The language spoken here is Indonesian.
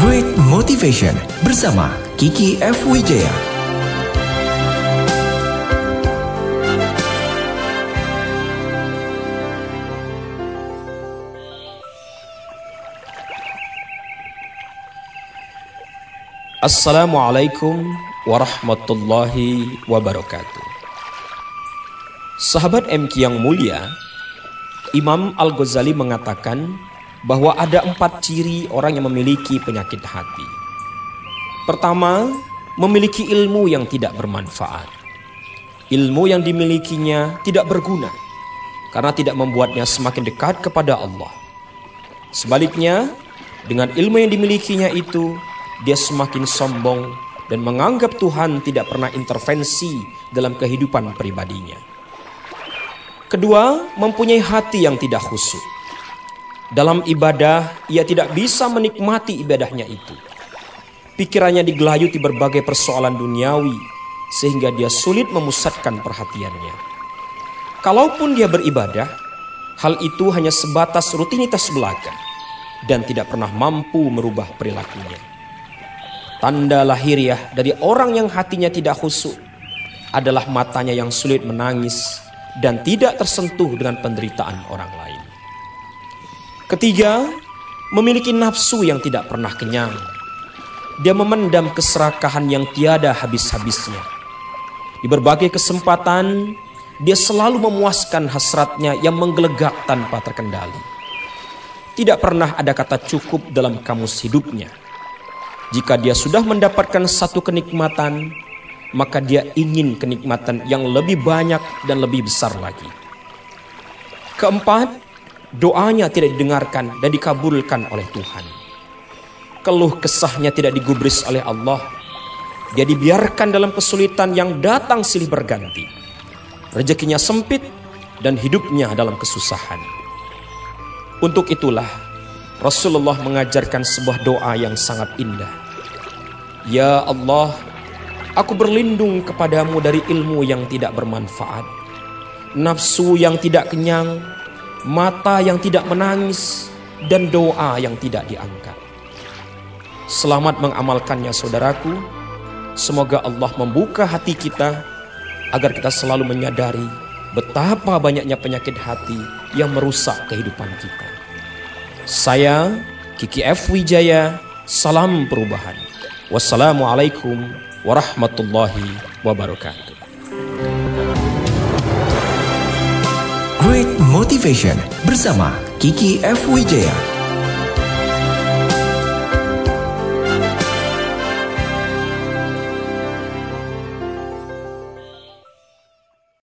Great Motivation bersama Kiki F. Wijaya. Assalamualaikum warahmatullahi wabarakatuh. Sahabat MK yang mulia, Imam Al-Ghazali mengatakan bahwa ada 4 ciri orang yang memiliki penyakit hati. Pertama, memiliki ilmu yang tidak bermanfaat. Ilmu yang dimilikinya tidak berguna karena tidak membuatnya semakin dekat kepada Allah. Sebaliknya, dengan ilmu yang dimilikinya itu, dia semakin sombong dan menganggap Tuhan tidak pernah intervensi dalam kehidupan pribadinya. Kedua, mempunyai hati yang tidak khusyuk. Dalam ibadah, ia tidak bisa menikmati ibadahnya itu. Pikirannya digelayuti berbagai persoalan duniawi, sehingga dia sulit memusatkan perhatiannya. Kalaupun dia beribadah, hal itu hanya sebatas rutinitas belaka, dan tidak pernah mampu merubah perilakunya. Tanda lahiriah dari orang yang hatinya tidak khusyuk adalah matanya yang sulit menangis dan tidak tersentuh dengan penderitaan orang lain. Ketiga, memiliki nafsu yang tidak pernah kenyang. Dia memendam keserakahan yang tiada habis-habisnya. Di berbagai kesempatan, dia selalu memuaskan hasratnya yang menggelegak tanpa terkendali. Tidak pernah ada kata cukup dalam kamus hidupnya. Jika dia sudah mendapatkan satu kenikmatan, maka dia ingin kenikmatan yang lebih banyak dan lebih besar lagi. Keempat, doanya tidak didengarkan dan dikabulkan oleh Tuhan. Keluh kesahnya tidak digubris oleh Allah. Dia dibiarkan dalam kesulitan yang datang silih berganti. Rezekinya sempit dan hidupnya dalam kesusahan. Untuk itulah Rasulullah mengajarkan sebuah doa yang sangat indah. Ya Allah, aku berlindung kepadamu dari ilmu yang tidak bermanfaat, nafsu yang tidak kenyang, mata yang tidak menangis, dan doa yang tidak diangkat. Selamat mengamalkannya saudaraku. Semoga Allah membuka hati kita agar kita selalu menyadari betapa banyaknya penyakit hati yang merusak kehidupan kita. Saya Kiki F. Wijaya, salam perubahan. Wassalamualaikum warahmatullahi wabarakatuh. Great Motivation bersama Kiki F. Wijaya.